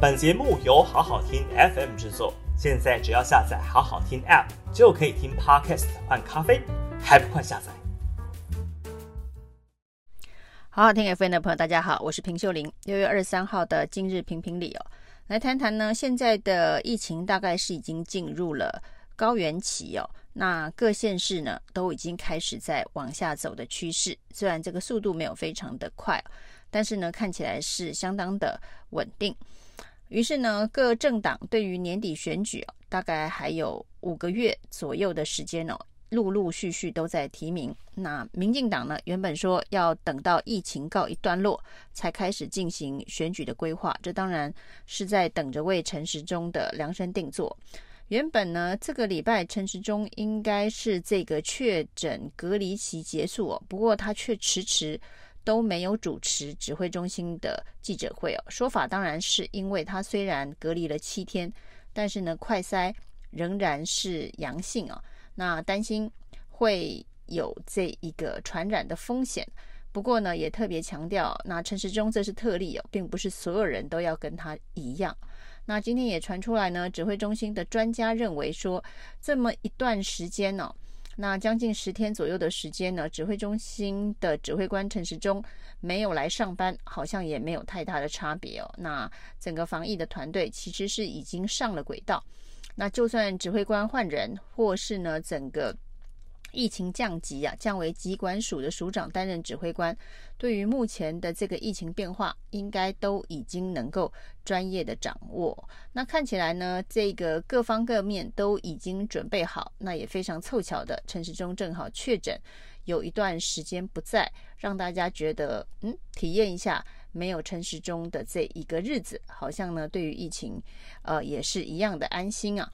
本节目由好好听 FM 制作，现在只要下载好好听 App 就可以听 Podcast 换咖啡，还不快下载？好好听 FM 的朋友，大家好，我是平秀玲。6月23号的今日评评理哦，来谈谈呢，现在的疫情大概是已经进入了高原期哦，那各县市呢都已经开始在往下走的趋势，虽然这个速度没有非常的快，但是呢看起来是相当的稳定。于是呢，各政党对于年底选举哦，大概还有5个月左右的时间哦，陆陆续续都在提名。那民进党呢，原本说要等到疫情告一段落才开始进行选举的规划，这当然是在等着为陈时中的量身定做。原本呢，这个礼拜陈时中应该是这个确诊隔离期结束哦，不过他却迟迟都没有主持指挥中心的记者会哦。说法当然是因为他虽然隔离了7天，但是呢，快筛仍然是阳性哦。那担心会有这一个传染的风险，不过呢也特别强调，那陈时中这是特例哦，并不是所有人都要跟他一样。那今天也传出来呢，指挥中心的专家认为说，这么一段时间哦，那将近10天左右的时间呢，指挥中心的指挥官陈时中没有来上班，好像也没有太大的差别哦。那整个防疫的团队其实是已经上了轨道。那就算指挥官换人，或是呢整个疫情降级啊，降为疾管署的署长担任指挥官，对于目前的这个疫情变化，应该都已经能够专业的掌握。那看起来呢，这个各方各面都已经准备好，那也非常凑巧的，陈时中正好确诊，有一段时间不在，让大家觉得体验一下没有陈时中的这一个日子，好像呢对于疫情也是一样的安心啊。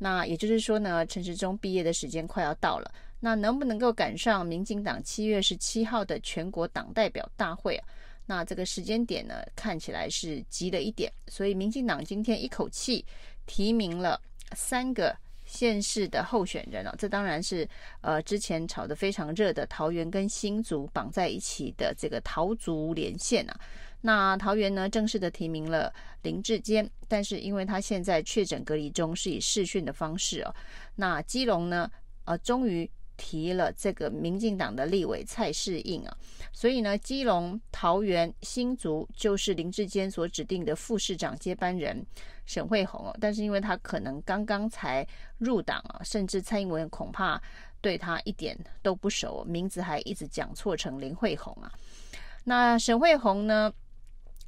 那也就是说呢，陈时中毕业的时间快要到了，那能不能够赶上民进党7月17号的全国党代表大会啊？那这个时间点呢看起来是急了一点，所以民进党今天一口气提名了3个县市的候选人哦，这当然是之前炒得非常热的桃园跟新竹绑在一起的这个桃竹连线啊。那桃园呢正式的提名了林志坚，但是因为他现在确诊隔离中，是以视讯的方式哦。那基隆呢终于提了这个民进党的立委蔡适应啊，所以呢基隆、桃园、新竹就是林志坚所指定的副市长接班人沈慧虹哦，但是因为他可能刚刚才入党啊，甚至蔡英文恐怕对他一点都不熟，名字还一直讲错成林慧虹啊。那沈慧虹呢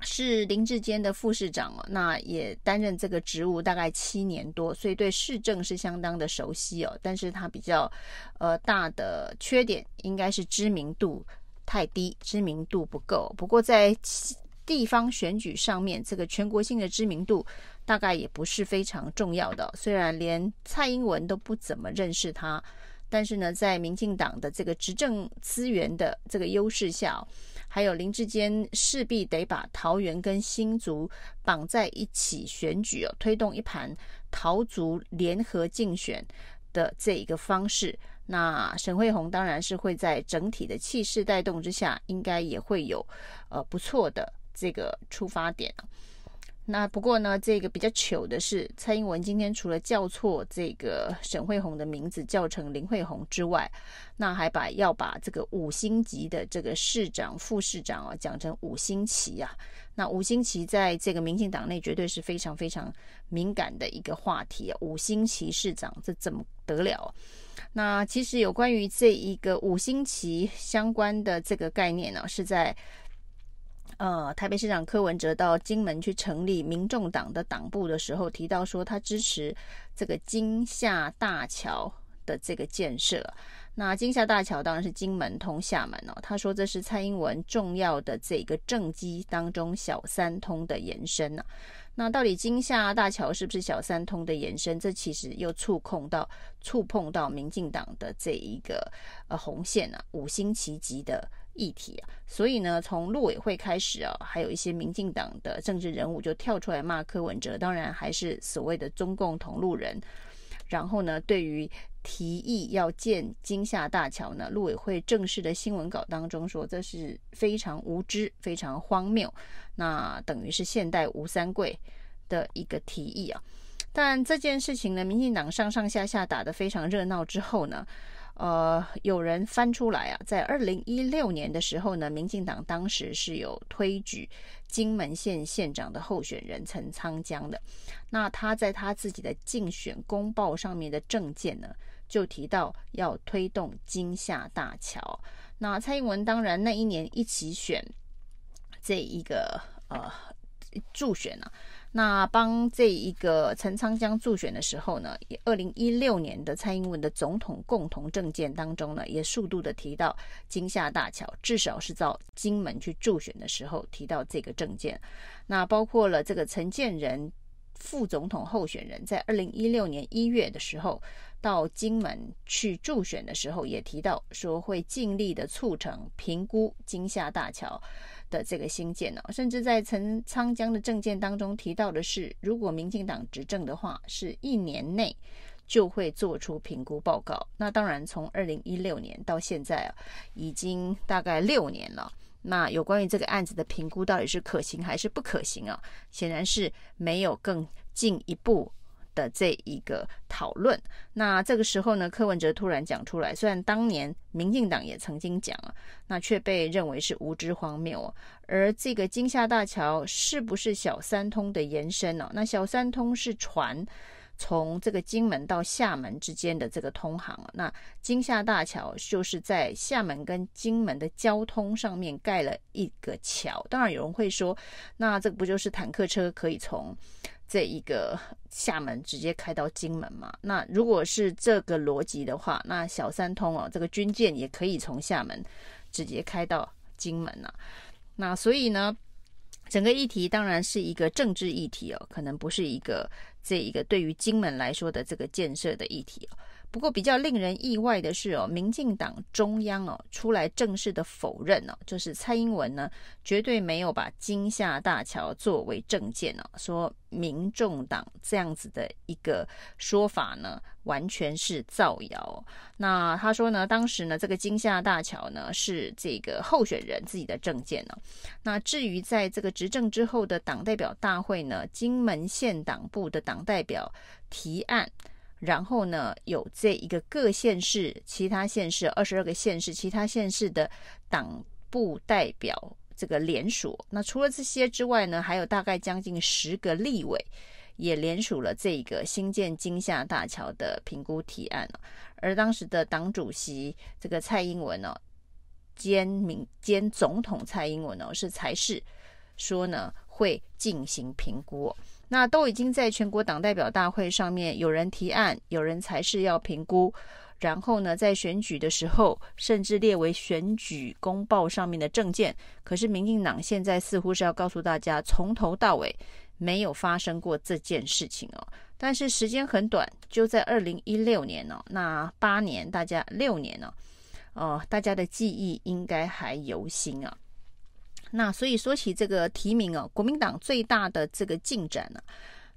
是林志坚的副市长哦，那也担任这个职务大概7年多，所以对市政是相当的熟悉哦。但是他比较大的缺点应该是知名度太低，知名度不够。不过在地方选举上面，这个全国性的知名度大概也不是非常重要的哦，虽然连蔡英文都不怎么认识他，但是呢在民进党的这个执政资源的这个优势下哦，还有林志坚势必得把桃园跟新竹绑在一起选举哦，推动一盘桃竹联合竞选的这一个方式。那沈慧虹当然是会在整体的气势带动之下，应该也会有不错的这个出发点。那不过呢，这个比较糗的是，蔡英文今天除了叫错这个沈慧虹的名字叫成林慧虹之外，那还要把这个5星级的这个市长、副市长啊讲成5星旗啊。那5星旗在这个民进党内绝对是非常非常敏感的一个话题啊，5星旗市长这怎么得了啊？那其实有关于这一个5星旗相关的这个概念呢，是在台北市长柯文哲到金门去成立民众党的党部的时候提到说，他支持这个金厦大桥的这个建设。那金厦大桥当然是金门通厦门哦，他说这是蔡英文重要的这个政绩当中小三通的延伸啊。那到底金厦大桥是不是小三通的延伸？这其实又触碰到民进党的这一个红线啊，5星旗级的议题啊。所以呢，从陆委会开始啊，还有一些民进党的政治人物就跳出来骂柯文哲，当然还是所谓的中共同路人。然后呢，对于提议要建金厦大桥呢，陆委会正式的新闻稿当中说这是非常无知、非常荒谬，那等于是现代吴三桂的一个提议啊。但这件事情呢，民进党上上下下打得非常热闹之后呢，有人翻出来啊，在2016年的时候呢，民进党当时是有推举金门县县长的候选人陈沧江的。那他在他自己的竞选公报上面的政见呢，就提到要推动金厦大桥。那蔡英文当然那一年一起选这一个助选啊。那帮这一个陈沧江助选的时候呢，2016年的蔡英文的总统共同政见当中呢，也数度的提到金厦大桥，至少是到金门去助选的时候提到这个政见。那包括了这个陈建仁副总统候选人，在2016年1月的时候到金门去助选的时候，也提到说会尽力的促成评估金厦大桥的这个兴建呢，甚至在陈沧江的政见当中提到的是，如果民进党执政的话，是1年内就会做出评估报告。那当然，从2016年到现在啊，已经大概6年了。那有关于这个案子的评估到底是可行还是不可行啊？显然是没有更进一步的这一个讨论。那这个时候呢，柯文哲突然讲出来，虽然当年民进党也曾经讲啊，那却被认为是无知荒谬啊。而这个金厦大桥是不是小三通的延伸呢？那小三通是船从这个金门到厦门之间的这个通航啊，那金厦大桥就是在厦门跟金门的交通上面盖了一个桥。当然有人会说，那这不就是坦克车可以从这一个厦门直接开到金门嘛？那如果是这个逻辑的话，那小三通哦，这个军舰也可以从厦门直接开到金门啊。那所以呢，整个议题当然是一个政治议题哦，可能不是一个这一个对于金门来说的这个建设的议题哦。不过比较令人意外的是哦，民进党中央哦出来正式的否认哦，就是蔡英文呢绝对没有把金厦大桥作为政见哦，说民众党这样子的一个说法呢完全是造谣哦。那他说呢，当时呢这个金厦大桥呢是这个候选人自己的政见哦。那至于在这个执政之后的党代表大会呢，金门县党部的党代表提案，然后呢，有这一个各县市、其他县市22个县市、其他县市的党部代表这个联署。那除了这些之外呢，还有大概将近10个立委也联署了这个新建金厦大桥的评估提案。而当时的党主席这个蔡英文呢，兼总统蔡英文呢，是才是说呢会进行评估。那都已经在全国党代表大会上面，有人提案，有人才是要评估，然后呢在选举的时候甚至列为选举公报上面的政见。可是民进党现在似乎是要告诉大家，从头到尾没有发生过这件事情哦。但是时间很短，就在2016年哦，那8年，大家6年哦，大家的记忆应该还犹新啊。那所以说起这个提名哦，国民党最大的这个进展呢，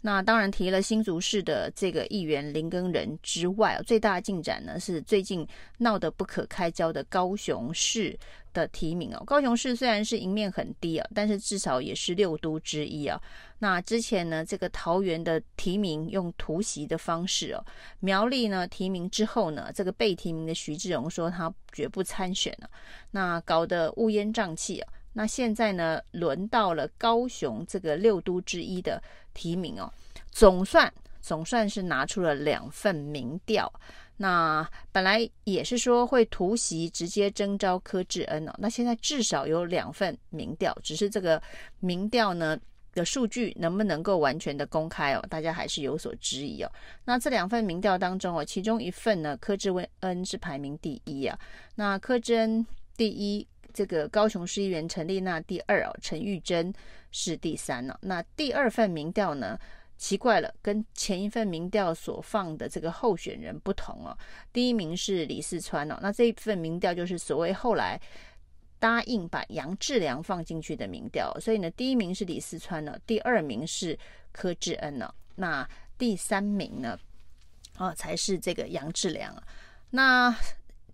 那当然提了新竹市的这个议员林耕仁之外，最大的进展呢是最近闹得不可开交的高雄市的提名哦。高雄市虽然是赢面很低啊，但是至少也是6都之一啊。那之前呢，这个桃园的提名用突袭的方式哦，苗栗呢提名之后呢，这个被提名的徐志荣说他绝不参选了，那搞得乌烟瘴气啊。那现在呢，轮到了高雄这个6都之一的提名哦，总算是拿出了2份民调。那本来也是说会突袭直接征召柯志恩哦，那现在至少有2份民调，只是这个民调呢的数据能不能够完全的公开哦，大家还是有所质疑哦。那这2份民调当中哦，其中一份呢，柯志恩是排名第一啊，那柯志恩第一，这个高雄市议员陈丽娜第二哦，陈玉珍是第三哦。那第2份民调呢，奇怪了，跟前1份民调所放的这个候选人不同哦。第1名是李四川哦，那这一份民调就是所谓后来答应把杨志良放进去的民调，所以呢，第1名是李四川哦，第2名是柯志恩哦，那第3名呢，才是这个杨志良啊。那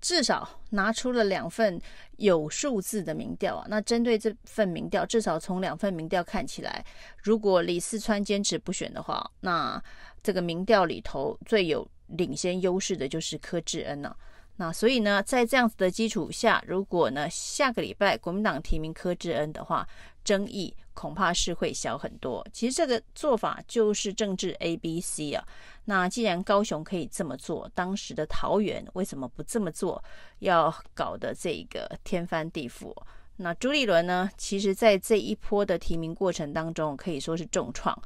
至少拿出了2份有数字的民调啊。那针对这份民调，至少从2份民调看起来，如果李四川坚持不选的话，那这个民调里头最有领先优势的就是柯志恩了。那所以呢，在这样子的基础下，如果呢下个礼拜国民党提名柯志恩的话，争议恐怕是会小很多。其实这个做法就是政治 ABC 啊。那既然高雄可以这么做，当时的桃园为什么不这么做？要搞的这个天翻地覆。那朱立伦呢，其实在这一波的提名过程当中，可以说是重创。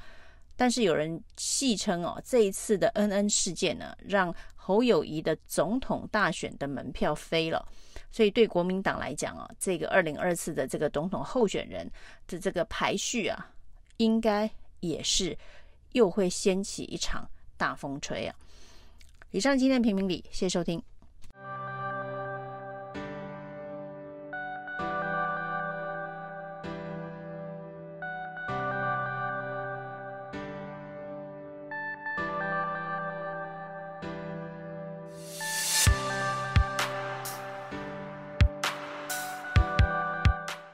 但是有人戏称哦，这一次的恩恩事件呢，让侯友宜的总统大选的门票飞了。所以对国民党来讲啊，这个2024的这个总统候选人的这个排序啊，应该也是又会掀起一场大风吹啊。以上今天的评评理，谢谢收听。